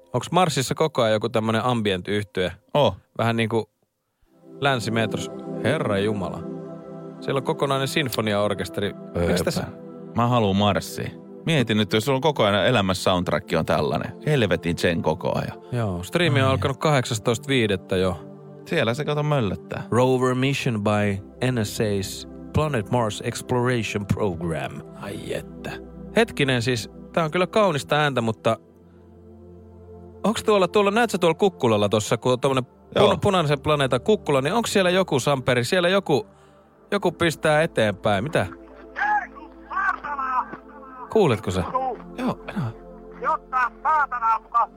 Onko Marsissa koko ajan joku tämmöinen ambient-yhtye? Oh. Vähän niin kuin Länsimetros. Herra Jumala. Siellä on kokonainen sinfoniaorkesteri. Mistä mä haluun Marsia. Mietin nyt, jos sulla on koko ajan elämässä soundtrack on tällainen. Helvetin sen koko ajan. Joo, striimi on alkanut 18.5. jo. Siellä se kato möllöttää. Rover Mission by NSA's Planet Mars Exploration Program. Ai että. Hetkinen siis, tää on kyllä kaunista ääntä, mutta... Onko tuolla näet sä tuolla kukkulalla tuossa, kun on tommonen punaisen planeetan kukkula, niin onko siellä joku samperi, siellä joku pistää eteenpäin, mitä? Kuuletko sä? Joo, enää. Jotta saatanaa muka.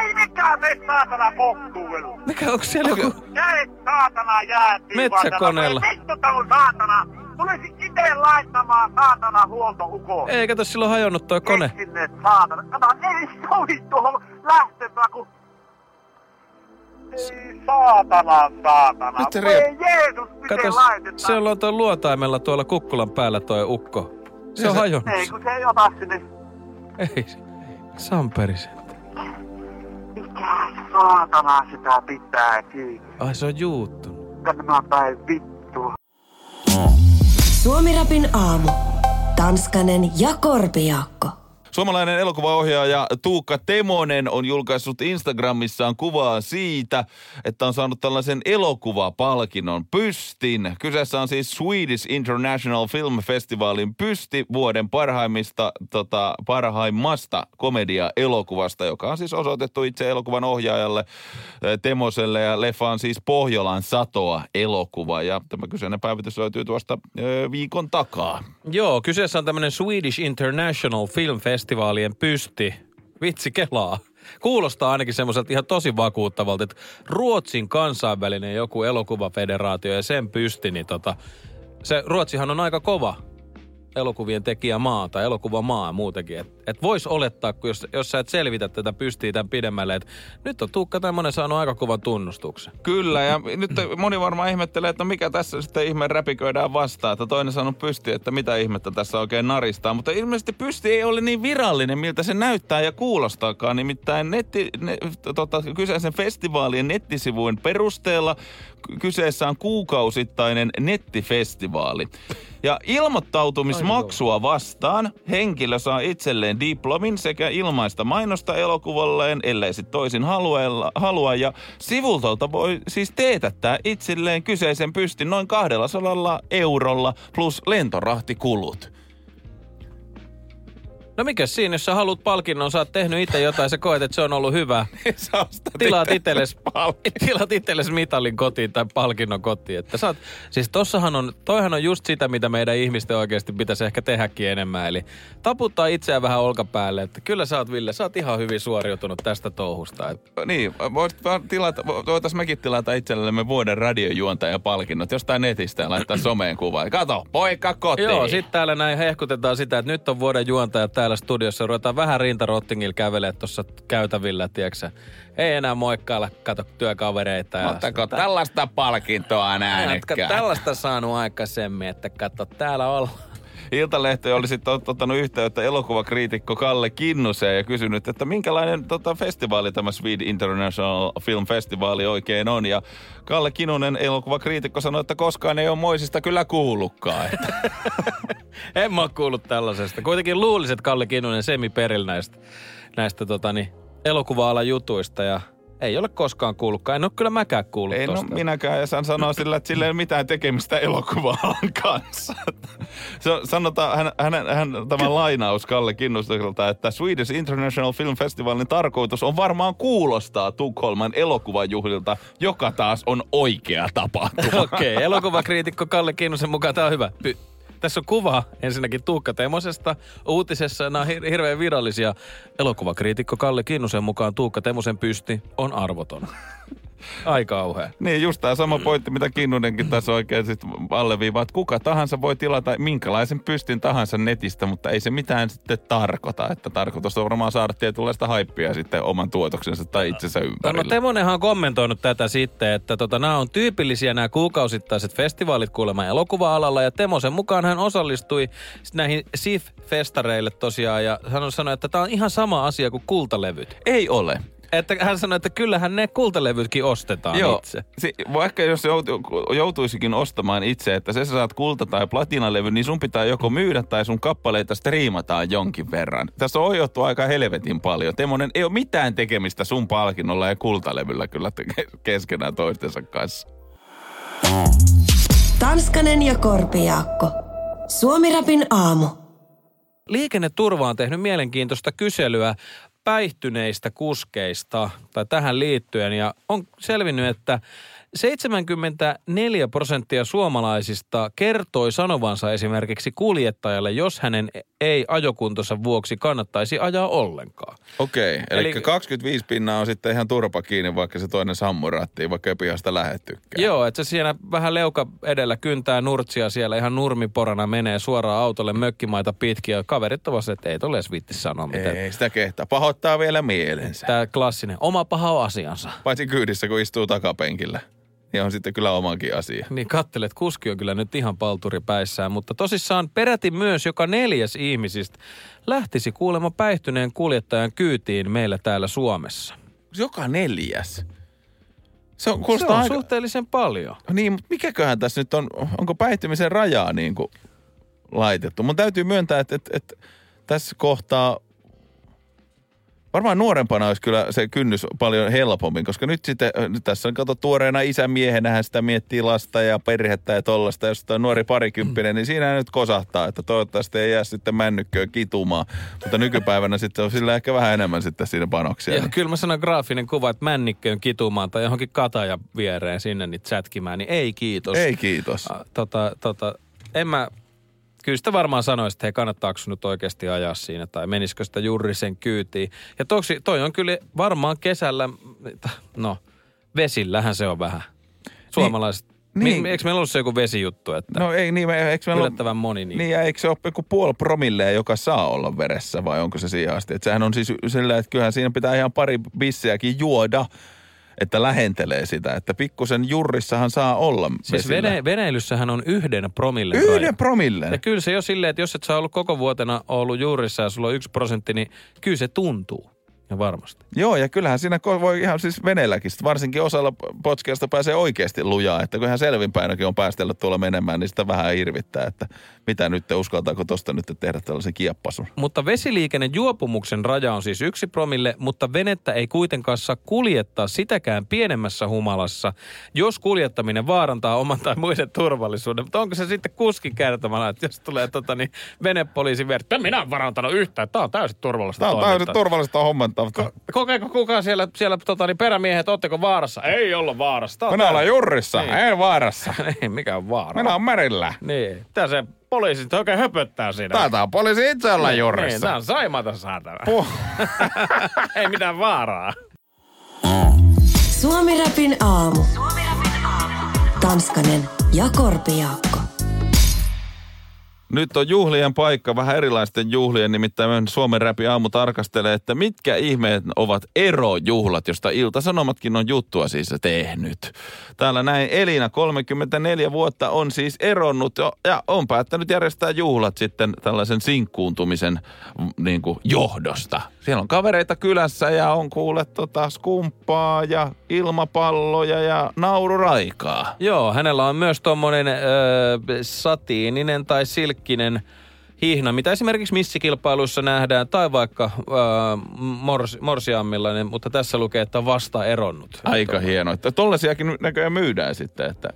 Ei mikään meitä saatanaa kohtuuelu. Mikä, onko siellä joku? Jäi saatanaa jäätiin. Metsäkoneella. Ei vittuta mun saatanaa. Tulisi itse laittamaan saatana huoltoukoon. Ei, kato, silloin hajonnut toi kone. Sinne saatana. Kato, ei sovi tuohon lähtemään, kun... Ei saatana. Nyt voi Jeesus, miten kato, laitetaan. Se on tuo luotaimella tuolla kukkulan päällä toi ukko. Se on hajonnut. Ei, kun se ei ota sinne. Ei, samperisen. Mikä saatana sitä pitää kiinni? Ai, se on juuttunut. Tämä päin vittua. Suomi-rapin aamu. Tanskanen ja Korpijaakko. Suomalainen elokuvaohjaaja Tuukka Temonen on julkaissut Instagramissaan kuvaa siitä, että on saanut tällaisen elokuvapalkinnon Pystin. Kyseessä on siis Swedish International Film Festivalin Pysti vuoden parhaimmasta komedia-elokuvasta, joka on siis osoitettu itse elokuvan ohjaajalle Temoselle, ja leffa on siis Pohjolan satoa elokuva. Ja tämä kyseinen päivitys löytyy tuosta viikon takaa. Joo, kyseessä on tämmöinen Swedish International Film Festival. Festivaalien Pysti. Vitsi kelaa. Kuulostaa ainakin semmoiselta ihan tosi vakuuttavalta, että Ruotsin kansainvälinen joku elokuvafederaatio ja sen Pysti, niin se Ruotsihan on aika kova elokuvien tekijämaa tai elokuvamaa muutenkin. Et vois olettaa, kun jos sä et selvitä tätä Pystiä tämän pidemmälle, että nyt on Tuukka Temonen saanut aika kovan tunnustuksen. Kyllä, ja nyt moni varmaan ihmettelee, että mikä tässä sitten ihme räpiköidään vastaan, että toinen saanut Pystiä, että mitä ihmettä tässä oikein naristaa. Mutta ilmeisesti Pysti ei ole niin virallinen, miltä se näyttää ja kuulostaakaan. Nimittäin kyseisen festivaalien nettisivujen perusteella kyseessä on kuukausittainen nettifestivaali. Ja ilmoittautumismaksua vastaan henkilö saa itselleen diplomin sekä ilmaista mainosta elokuvalleen, ellei sit toisin halua. Ja sivulta voi siis teetättää itselleen kyseisen Pystin noin 200 € plus lentorahtikulut. No mikä siinä, jos sä haluat palkinnon, sä oot tehnyt itse jotain, sä koet, että se on ollut hyvä. Tilaat itsellesi mitalin kotiin tai palkinnon kotiin. Että sä oot, siis toihan on just sitä, mitä meidän ihmisten oikeasti pitäisi ehkä tehdäkin enemmän. Eli taputtaa itseään vähän olkapäälle, että kyllä sä oot, Ville, sä oot ihan hyvin suoriutunut tästä touhusta. Että. Niin, voitais mekin tilata itsellemme vuoden radiojuontajan palkinnot jostain netistä ja laittaa someen kuvaa. Kato, poika kotiin! Joo, sit täällä näin hehkutetaan sitä, että nyt on vuoden juontaja täällä studiossa, ruvetaan vähän rintarottingilla kävelee tuossa käytävillä, tiiäksä. Ei enää moikkailla, kato työkavereita. Ottako tällaista palkintoa on äänekään? Tällaista saanut aikaisemmin, että kato, täällä ollaan. Iltalehti oli sitten ottanut yhteyttä elokuvakriitikko Kalle Kinnuseen ja kysynyt, että minkälainen festivaali tämä Swedish International Film Festival oikein on. Ja Kalle Kinnunen, elokuvakriitikko, sanoi, että koskaan ei ole moisista kyllä kuullutkaan. En mä ole kuullut tällaisesta. Kuitenkin luulisin, että Kalle Kinnunen semiperillä näistä elokuva-alan jutuista ja... Ei ole koskaan kuullutkaan. En ole kyllä mäkään kuullut en tosta. En minäkään. Ja San sanoo sillä, että sillä ei ole mitään tekemistä elokuvaan kanssa. Sanotaan, hän tämä lainaus Kalle Kinnuselta, että Swedish International Film Festivalin tarkoitus on varmaan kuulostaa Tukholman elokuvajuhlilta, joka taas on oikea tapahtuma. Okei, elokuvakriitikko Kalle Kinnusen mukaan tämä on hyvä. Tässä on kuva ensinnäkin Tuukka Temosesta. Uutisessa nämä on hirveän virallisia. Elokuvakriitikko Kalle Kinnusen mukaan Tuukka Temosen Pysti on arvoton. Aika auhea. Niin, just tämä sama pointti, mitä Kinnunenkin tässä oikein sitten alleviivaa, että kuka tahansa voi tilata minkälaisen pystin tahansa netistä, mutta ei se mitään sitten tarkoita. Että tarkoitus on varmaan saada tietynlaista haippia sitten oman tuotoksensa tai itsensä ympärille. No Temonenhan on kommentoinut tätä sitten, että nämä on tyypillisiä nämä kuukausittaiset festivaalit kuulemma elokuva-alalla, ja Temosen mukaan hän osallistui näihin SIF-festareille tosiaan, ja hän sanoi, että tämä on ihan sama asia kuin kultalevyt. Ei ole. Että hän sanoi, että kyllähän ne kultalevytkin ostetaan itse. Vaikka jos joutuisikin ostamaan itse, että sä saat kulta- tai platinalevy, niin sun pitää joko myydä tai sun kappaleita striimataan jonkin verran. Tässä on ohjattu aika helvetin paljon. Temonen ei ole mitään tekemistä sun palkinnolla ja kultalevyllä kyllä keskenään toistensa kanssa. Tanskanen ja Korpijaakko. Suomi-rapin aamu. Liikenneturva on tehnyt mielenkiintoista kyselyä päihtyneistä kuskeista tai tähän liittyen, ja on selvinnyt, että 74% suomalaisista kertoi sanovansa esimerkiksi kuljettajalle, jos hänen ei ajokuntonsa vuoksi kannattaisi ajaa ollenkaan. Okei, eli 25% on sitten ihan turpa kiinni, vaikka se toinen sammuraattiin, vaikka ei pihasta lähetykään. Joo, että se siinä vähän leuka edellä kyntää nurtsia siellä, ihan nurmiporana menee suoraan autolle mökkimaita pitkin, ja kaverit ovat, että ei ole edes viitti sanoa mitään. Ei sitä kehtaa, pahoittaa vielä mielensä. Tämä klassinen, oma paha on asiansa. Paitsi kyydissä, kun istuu takapenkillä. Ja on sitten kyllä omankin asia. Niin katselet, kuski on kyllä nyt ihan palturi päissään, mutta tosissaan peräti myös joka 4. ihmisistä lähtisi kuulemma päihtyneen kuljettajan kyytiin meillä täällä Suomessa. Joka 4? Se on aika suhteellisen paljon. Niin, mutta mikäköhän tässä nyt on, onko päihtymisen rajaa niin kuin laitettu? Mun täytyy myöntää, että tässä kohtaa varmaan nuorempana olisi kyllä se kynnys paljon helpommin, koska nyt sitten, tässä on kato tuoreena isämiehenähän sitä miettii lasta ja perhettä ja tollasta. Jos on nuori parikymppinen, niin siinä nyt kosahtaa, että toivottavasti ei jää sitten männykköön kitumaan. Mutta nykypäivänä sitten on sillä ehkä vähän enemmän sitten siinä panoksia. Ja niin. Kyllä mä sanon graafinen kuva, että männikköön kitumaan tai johonkin katajan viereen sinne niitä sätkimään, niin ei kiitos. Ei kiitos. En mä... Kyllä sitä varmaan sanoisi, että hei, kannattaako nyt oikeasti ajaa siinä, tai menisikö sitä juuri sen kyytiin. Ja toksi toi on kyllä varmaan kesällä, no vesillähän se on vähän. Suomalaiset, niin. Eikö meillä ollut se joku vesijuttu, että no ei, niin, yllättävän moni niitä. Niin, ja eikö se ole joku 0,5 promillea, joka saa olla veressä, vai onko se siihen asti? Että sehän on siis sillä, että kyllähän siinä pitää ihan pari bissejäkin juoda, että lähentelee sitä, että pikkusen jurrissahan saa olla vesillä. Siis veneilyssähän on 1 promillen. 1 promillen? Ja kyllä se jo silleen, että jos et sä ollut koko vuotena ollut jurrissa ja sulla on 1%, niin kyllä se tuntuu. Ja varmasti. Joo, ja kyllähän siinä voi ihan siis veneelläkin, varsinkin osalla potskiasta pääsee oikeasti lujaa, että kun ihan selvinpäinäkin on päästellyt tuolla menemään, niin sitä vähän hirvittää, että mitä nyt, uskaltaako tosta nyt tehdä tällaisen kieppasun. Mutta vesiliikenne juopumuksen raja on siis 1 promille, mutta venettä ei kuitenkaan saa kuljettaa sitäkään pienemmässä humalassa, jos kuljettaminen vaarantaa oman tai muiden turvallisuuden. Mutta onko se sitten kuskin kertomana, että jos tulee niin venepoliisin verran, minä en varantanut yhtään, tämä on täysin turvallista toimintaa. Tämä on täysin turvallista homman. Kokeeko kukaan siellä niin perämiehet, ootteko vaarassa? Ei olla vaarassa. Minä olen jurrissa, niin. En vaarassa. Ei, mikä on vaara? Minä olen merillä. Niin, mitä se poliisit oikein höpöttää siinä? Taitaa poliisi itse olla jurrissa. Niin, tämä on Saimata saatava. Ei mitään vaaraa. Suomi-rapin aamu. Tanskanen ja Korpijaakko. Nyt on juhlien paikka, vähän erilaisten juhlien, nimittäin Suomen Räpi aamu tarkastelee, että mitkä ihmeet ovat erojuhlat, josta Ilta-Sanomatkin on juttua siis tehnyt. Täällä näin Elina, 34 vuotta, on siis eronnut ja on päättänyt järjestää juhlat sitten tällaisen sinkkuuntumisen niin kuin johdosta. Siellä on kavereita kylässä ja on kuule skumppaa ja ilmapalloja ja naururaikaa. Joo, hänellä on myös tommonen satiininen tai silkkinen hihna, mitä esimerkiksi missikilpailuissa nähdään, tai vaikka morsiammillainen, mutta tässä lukee, että vasta eronnut. Aika hieno. Tollaisiakin näköjään myydään sitten, että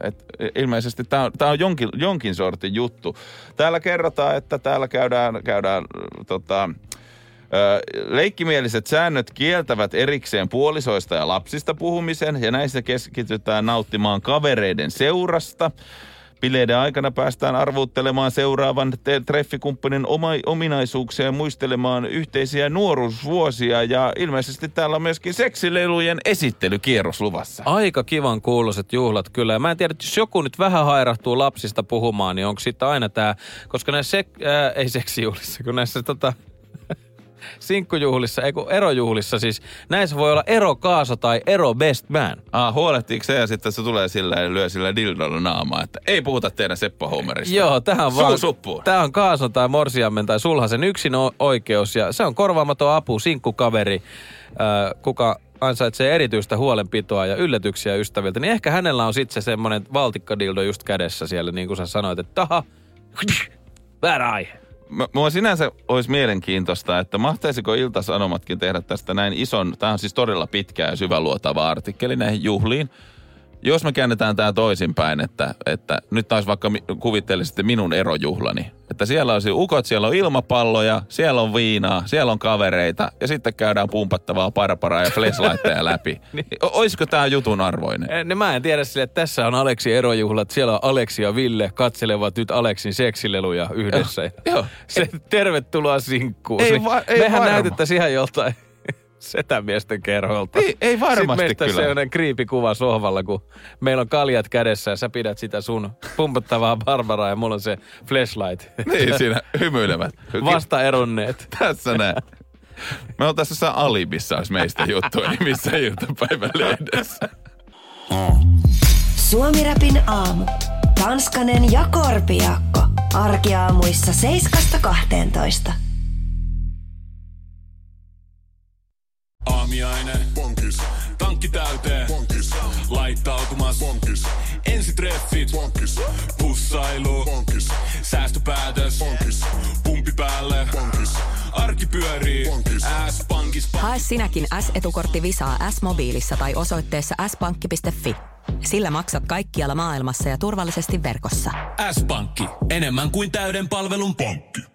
ilmeisesti tämä on jonkin sortin juttu. Täällä kerrotaan, että täällä käydään leikkimieliset säännöt kieltävät erikseen puolisoista ja lapsista puhumisen, ja näissä keskitytään nauttimaan kavereiden seurasta. Bileiden aikana päästään arvuuttelemaan seuraavan treffikumppanin ominaisuuksia ja muistelemaan yhteisiä nuoruusvuosia. Ja ilmeisesti täällä on myöskin seksileilujen esittelykierros luvassa. Aika kivan kuuluiset juhlat kyllä. Ja mä en tiedä, jos joku nyt vähän hairahtuu lapsista puhumaan, niin onko sitten aina tämä, koska näissä, ei seksijuhlissa, kun näissä sinkkujuhlissa, ei kun erojuhlissa siis. Näissä voi olla erokaasa tai ero best man. Huolehtiiko se ja sitten se tulee sillä ja lyö sillä dildolla naamaa, että ei puhuta teidän Seppo Homerista. Joo, tähän on vaan. Tämä on kaasa tai morsiammen tai sulhasen yksin oikeus ja se on korvaamaton apu, sinkkukaveri, kuka ansaitsee erityistä huolenpitoa ja yllätyksiä ystäviltä. Niin ehkä hänellä on sitten se semmoinen valtikkadildo just kädessä siellä, niin kuin sä sanoit, että taha, väärä aihe. Mua sinänsä olisi mielenkiintoista, että mahtaisiko Ilta-Sanomatkin tehdä tästä näin ison, tämä on siis todella pitkä ja syväluotava artikkeli näihin juhliin. Jos me käännetään tämä toisinpäin, että nyt taas vaikka kuvittelisitte minun erojuhlani, että siellä on ukot, siellä on ilmapalloja, siellä on viinaa, siellä on kavereita ja sitten käydään pumpattavaa parparaa ja flashlightteja läpi. Olisiko tämä jutun arvoinen? Mä en tiedä sille, että tässä on Aleksi erojuhlat, siellä on Aleksi ja Ville katselevat nyt Aleksin seksileluja yhdessä. Joo. Tervetuloa sinkkuun. Mehän näytettäisiin ihan joltain setämiesten kerholta. Ei varmasti kyllä. Sitten meistä kyllä sellainen kriipikuva sohvalla, kun meillä on kaljat kädessä ja sä pidät sitä sun pumpattavaa barbaraa ja mulla on se flashlight. Niin, siinä hymyilevät. Vasta eronneet. Tässä näin. Me on tässä Alibissa, jos meistä juttua, niin missä iltapäivän lehdessä. Suomi Rapin aamu. Tanskanen ja Korpijaakko. Arkiaamuissa 7–12. Aamiainen. Bonkis. Tankki täyteen. Bonkis. Laittautumas. Bonkis. Ensitreffit. Bonkis. Pussailu. Bonkis. Säästöpäätös. Bonkis. Pumpi päälle. Bonkis. Arki pyörii. Bonkis. S-pankki. Hae sinäkin S-etukortti Visaa S-mobiilissa tai osoitteessa s-pankki.fi. Sillä maksat kaikkialla maailmassa ja turvallisesti verkossa. S-pankki. Enemmän kuin täyden palvelun pankki.